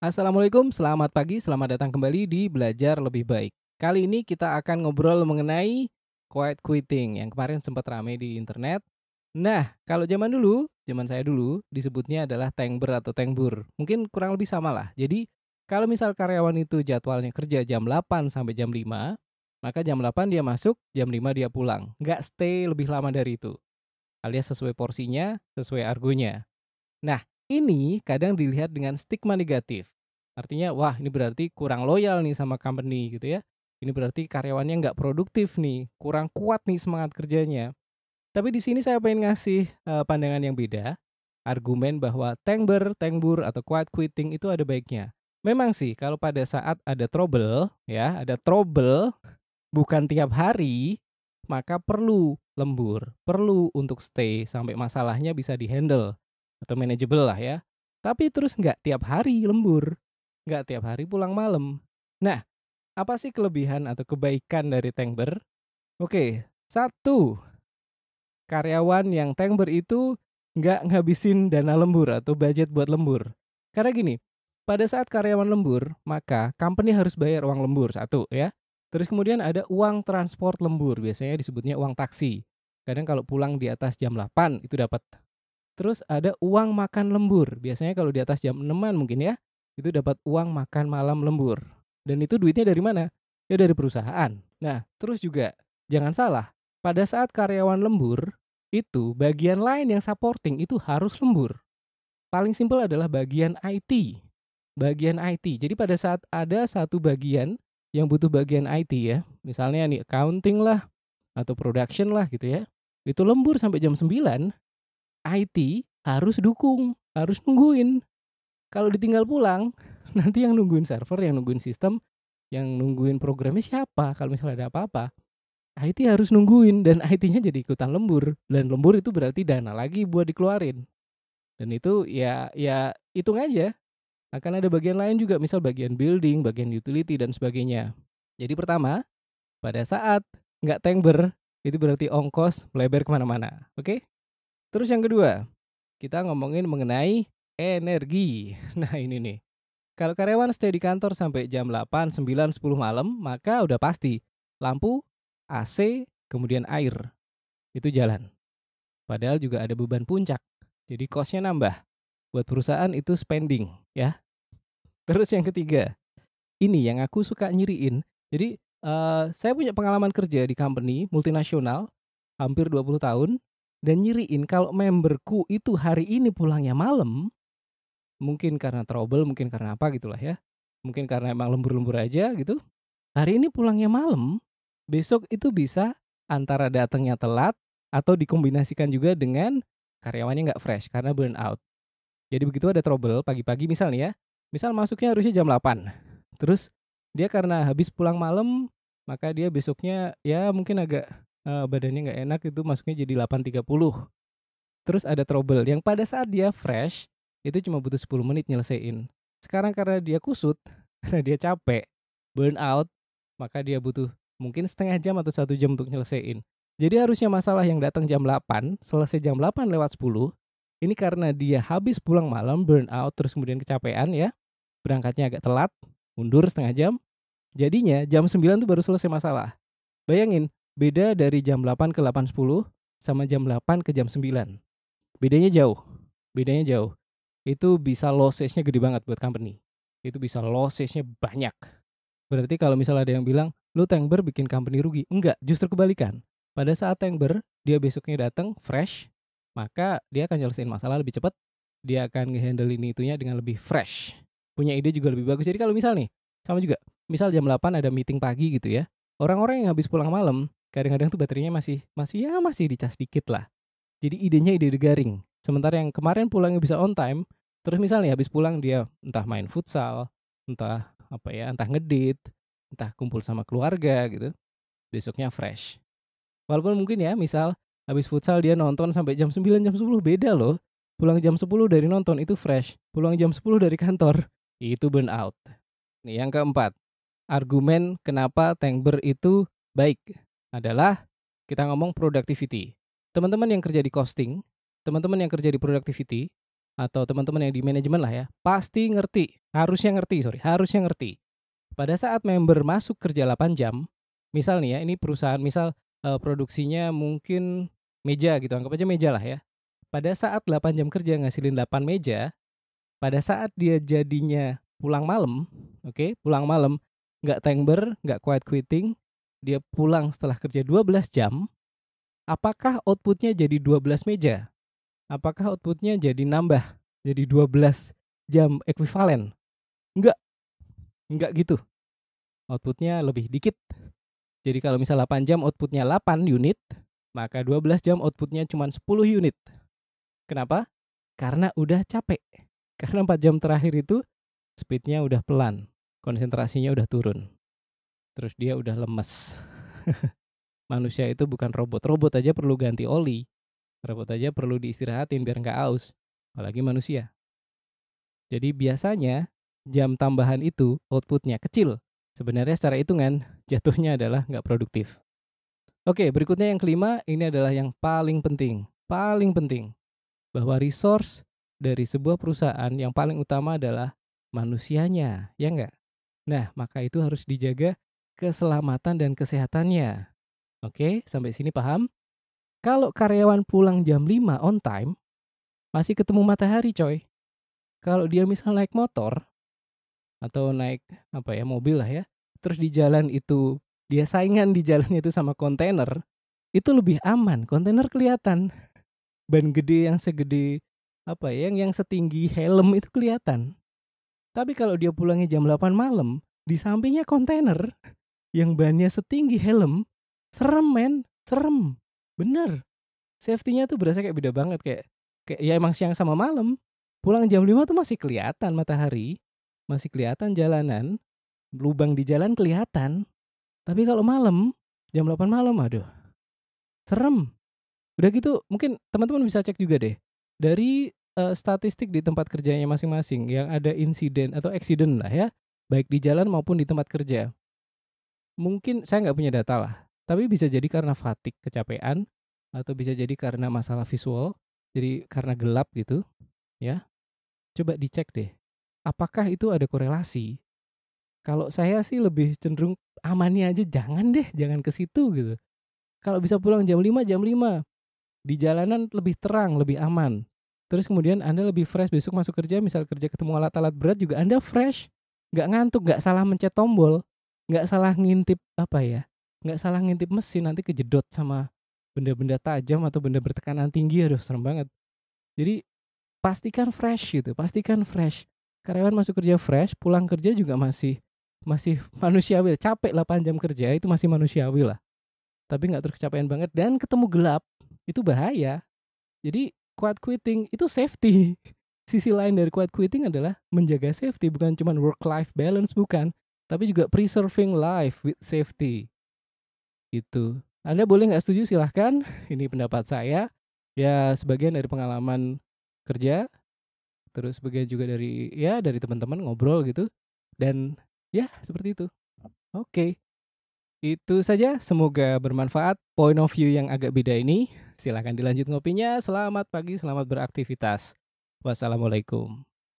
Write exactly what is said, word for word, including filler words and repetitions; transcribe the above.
Assalamualaikum, selamat pagi, selamat datang kembali di Belajar Lebih Baik. Kali ini kita akan ngobrol mengenai quiet quitting yang kemarin sempat ramai di internet. Nah, kalau zaman dulu, zaman saya dulu, disebutnya adalah tengber atau tengbur. Mungkin kurang lebih sama lah. Jadi, kalau misal karyawan itu jadwalnya kerja jam delapan sampai jam lima, maka jam delapan dia masuk, jam lima dia pulang. Nggak stay lebih lama dari itu. Alias sesuai porsinya, sesuai argonya. Nah, ini kadang dilihat dengan stigma negatif. Artinya, wah ini berarti kurang loyal nih sama company gitu ya. Ini berarti karyawannya nggak produktif nih, kurang kuat nih semangat kerjanya. Tapi di sini saya pengen ngasih uh, pandangan yang beda. Argumen bahwa tengber, tengbur, atau quiet quitting itu ada baiknya. Memang sih, kalau pada saat ada trouble, ya ada trouble, bukan tiap hari, maka perlu lembur, perlu untuk stay sampai masalahnya bisa dihandle. Atau manageable lah ya. Tapi terus nggak tiap hari lembur. Nggak tiap hari pulang malam. Nah, apa sih kelebihan atau kebaikan dari tengber? Oke, satu. Karyawan yang tengber itu nggak ngabisin dana lembur atau budget buat lembur. Karena gini, pada saat karyawan lembur, maka company harus bayar uang lembur, satu ya. Terus kemudian ada uang transport lembur. Biasanya disebutnya uang taksi. Kadang kalau pulang di atas jam delapan itu dapat. Terus ada uang makan lembur. Biasanya kalau di atas jam enaman mungkin ya, itu dapat uang makan malam lembur. Dan itu duitnya dari mana? Ya dari perusahaan. Nah, terus juga jangan salah, pada saat karyawan lembur, itu bagian lain yang supporting itu harus lembur. Paling simpel adalah bagian I T. Bagian I T. Jadi pada saat ada satu bagian yang butuh bagian I T ya, misalnya nih accounting lah, atau production lah gitu ya, itu lembur sampai jam sembilan, I T harus dukung, harus nungguin. Kalau ditinggal pulang, nanti yang nungguin server, yang nungguin sistem, yang nungguin programnya siapa? Kalau misalnya ada apa-apa, I T harus nungguin dan I T-nya jadi ikutan lembur. Dan lembur itu berarti dana lagi buat dikeluarin. Dan itu ya ya hitung aja. Akan ada bagian lain juga, misal bagian building, bagian utility dan sebagainya. Jadi pertama, pada saat nggak tengber, itu berarti ongkos melebar kemana-mana, oke? Okay? Terus yang kedua, kita ngomongin mengenai energi. Nah ini nih, kalau karyawan stay di kantor sampai jam delapan, sembilan, sepuluh malam, maka udah pasti lampu, A C, kemudian air, itu jalan. Padahal juga ada beban puncak, jadi cost-nya nambah. Buat perusahaan itu spending, ya. Terus yang ketiga, ini yang aku suka nyiriin. Jadi uh, saya punya pengalaman kerja di company multinasional, hampir dua puluh tahun, dan nyiriin kalau memberku itu hari ini pulangnya malam, mungkin karena trouble, mungkin karena apa gitulah ya, mungkin karena emang lembur-lembur aja gitu, hari ini pulangnya malam, besok itu bisa antara datangnya telat atau dikombinasikan juga dengan karyawannya nggak fresh karena burn out. Jadi begitu ada trouble pagi-pagi misalnya ya, misal masuknya harusnya jam delapan, terus dia karena habis pulang malam, maka dia besoknya ya mungkin agak Uh, badannya nggak enak, itu masuknya jadi delapan tiga puluh. Terus ada trouble yang pada saat dia fresh itu cuma butuh sepuluh menit nyelesain. Sekarang karena dia kusut, karena dia capek, burn out, maka dia butuh mungkin setengah jam atau satu jam untuk nyelesain. Jadi harusnya masalah yang datang jam delapan selesai jam delapan lewat sepuluh. Ini karena dia habis pulang malam, burn out, terus kemudian kecapean ya, berangkatnya agak telat, mundur setengah jam. Jadinya jam sembilan itu baru selesai masalah. Bayangin, beda dari jam delapan ke delapan sepuluh sama jam delapan ke jam sembilan. Bedanya jauh. Bedanya jauh. Itu bisa lossesnya gede banget buat company. Itu bisa lossesnya banyak. Berarti kalau misalnya ada yang bilang, lu tengber bikin company rugi. Enggak, justru kebalikan. Pada saat tengber, dia besoknya datang fresh, maka dia akan nyelesain masalah lebih cepat. Dia akan ngehandle ini itunya dengan lebih fresh. Punya ide juga lebih bagus. Jadi kalau misal nih, sama juga. Misal jam delapan ada meeting pagi gitu ya. Orang-orang yang habis pulang malam, kadang-kadang tuh baterainya masih masih ya masih dicas dikit lah. Jadi idenya ide garing. Sementara yang kemarin pulangnya bisa on time, terus misalnya habis pulang dia entah main futsal, entah apa ya, entah ngedit, entah kumpul sama keluarga gitu. Besoknya fresh. Walaupun mungkin ya, misal habis futsal dia nonton sampai jam sembilan, jam sepuluh, beda loh. Pulang jam sepuluh dari nonton itu fresh. Pulang jam sepuluh dari kantor itu burn out. Nih yang keempat, argumen kenapa tengber itu baik adalah kita ngomong productivity. Teman-teman yang kerja di costing, teman-teman yang kerja di productivity, atau teman-teman yang di manajemen lah ya, pasti ngerti, harusnya ngerti, sorry, harusnya ngerti. Pada saat member masuk kerja delapan jam, misal nih ya, ini perusahaan, misal e, produksinya mungkin meja gitu, anggap aja meja lah ya. Pada saat delapan jam kerja ngasilin delapan meja, pada saat dia jadinya pulang malam, oke, okay, pulang malam, nggak tengber, nggak quiet quitting, dia pulang setelah kerja dua belas jam, apakah outputnya jadi dua belas meja? Apakah outputnya jadi nambah, jadi dua belas jam ekuivalen? Enggak, enggak gitu. Outputnya lebih dikit. Jadi kalau misal delapan jam outputnya delapan unit, maka dua belas jam outputnya cuma sepuluh unit. Kenapa? Karena udah capek. Karena empat jam terakhir itu speednya udah pelan, konsentrasinya udah turun. Terus dia udah lemes. Manusia itu bukan robot. Robot aja perlu ganti oli. Robot aja perlu diistirahatin biar nggak aus. Apalagi manusia. Jadi biasanya jam tambahan itu outputnya kecil. Sebenarnya secara hitungan jatuhnya adalah nggak produktif. Oke, berikutnya yang kelima. Ini adalah yang paling penting. Paling penting. Bahwa resource dari sebuah perusahaan yang paling utama adalah manusianya. Ya nggak? Nah, maka itu harus dijaga keselamatan dan kesehatannya. Oke, sampai sini paham? Kalau karyawan pulang jam lima on time, masih ketemu matahari coy. Kalau dia misalnya naik motor, atau naik apa ya mobil lah ya, terus di jalan itu, dia saingan di jalan itu sama kontainer, itu lebih aman, kontainer kelihatan. Ban gede yang segede, apa ya, yang setinggi helm itu kelihatan. Tapi kalau dia pulangnya jam delapan malam, di sampingnya kontainer, yang bannya setinggi helm, serem men, serem, bener. Safety-nya tuh berasa kayak beda banget, kayak kayak ya emang siang sama malam. Pulang jam lima tuh masih kelihatan matahari, masih kelihatan jalanan, lubang di jalan kelihatan. Tapi kalau malam, jam delapan malam, aduh, serem. Udah gitu, mungkin teman-teman bisa cek juga deh dari uh, statistik di tempat kerjanya masing-masing yang ada insiden atau accident lah ya, baik di jalan maupun di tempat kerja. Mungkin saya nggak punya data lah. Tapi bisa jadi karena fatigue, kecapean, atau bisa jadi karena masalah visual, jadi karena gelap gitu, ya. Coba dicek deh, apakah itu ada korelasi? Kalau saya sih lebih cenderung amannya aja, jangan deh, jangan ke situ gitu. Kalau bisa pulang jam lima, jam lima, di jalanan lebih terang, lebih aman. Terus kemudian Anda lebih fresh, besok masuk kerja, misal kerja ketemu alat-alat berat juga Anda fresh, nggak ngantuk, nggak salah mencet tombol, nggak salah ngintip apa ya, nggak salah ngintip mesin, nanti kejedot sama benda-benda tajam atau benda bertekanan tinggi, aduh serem banget. Jadi pastikan fresh gitu, pastikan fresh. Karyawan masuk kerja fresh, pulang kerja juga masih masih manusiawi, capek delapan jam kerja itu masih manusiawi lah. Tapi nggak terus kecapean banget dan ketemu gelap, itu bahaya. Jadi quiet quitting itu safety. Sisi lain dari quiet quitting adalah menjaga safety, bukan cuma work-life balance, bukan. Tapi juga preserving life with safety. Gitu. Anda boleh nggak setuju, silahkan. Ini pendapat saya. Ya sebagian dari pengalaman kerja, terus sebagian juga dari ya dari teman-teman ngobrol gitu. Dan ya seperti itu. Oke, okay. Itu saja. Semoga bermanfaat. Point of view yang agak beda ini. Silahkan dilanjut ngopinya. Selamat pagi, selamat beraktivitas. Wassalamualaikum.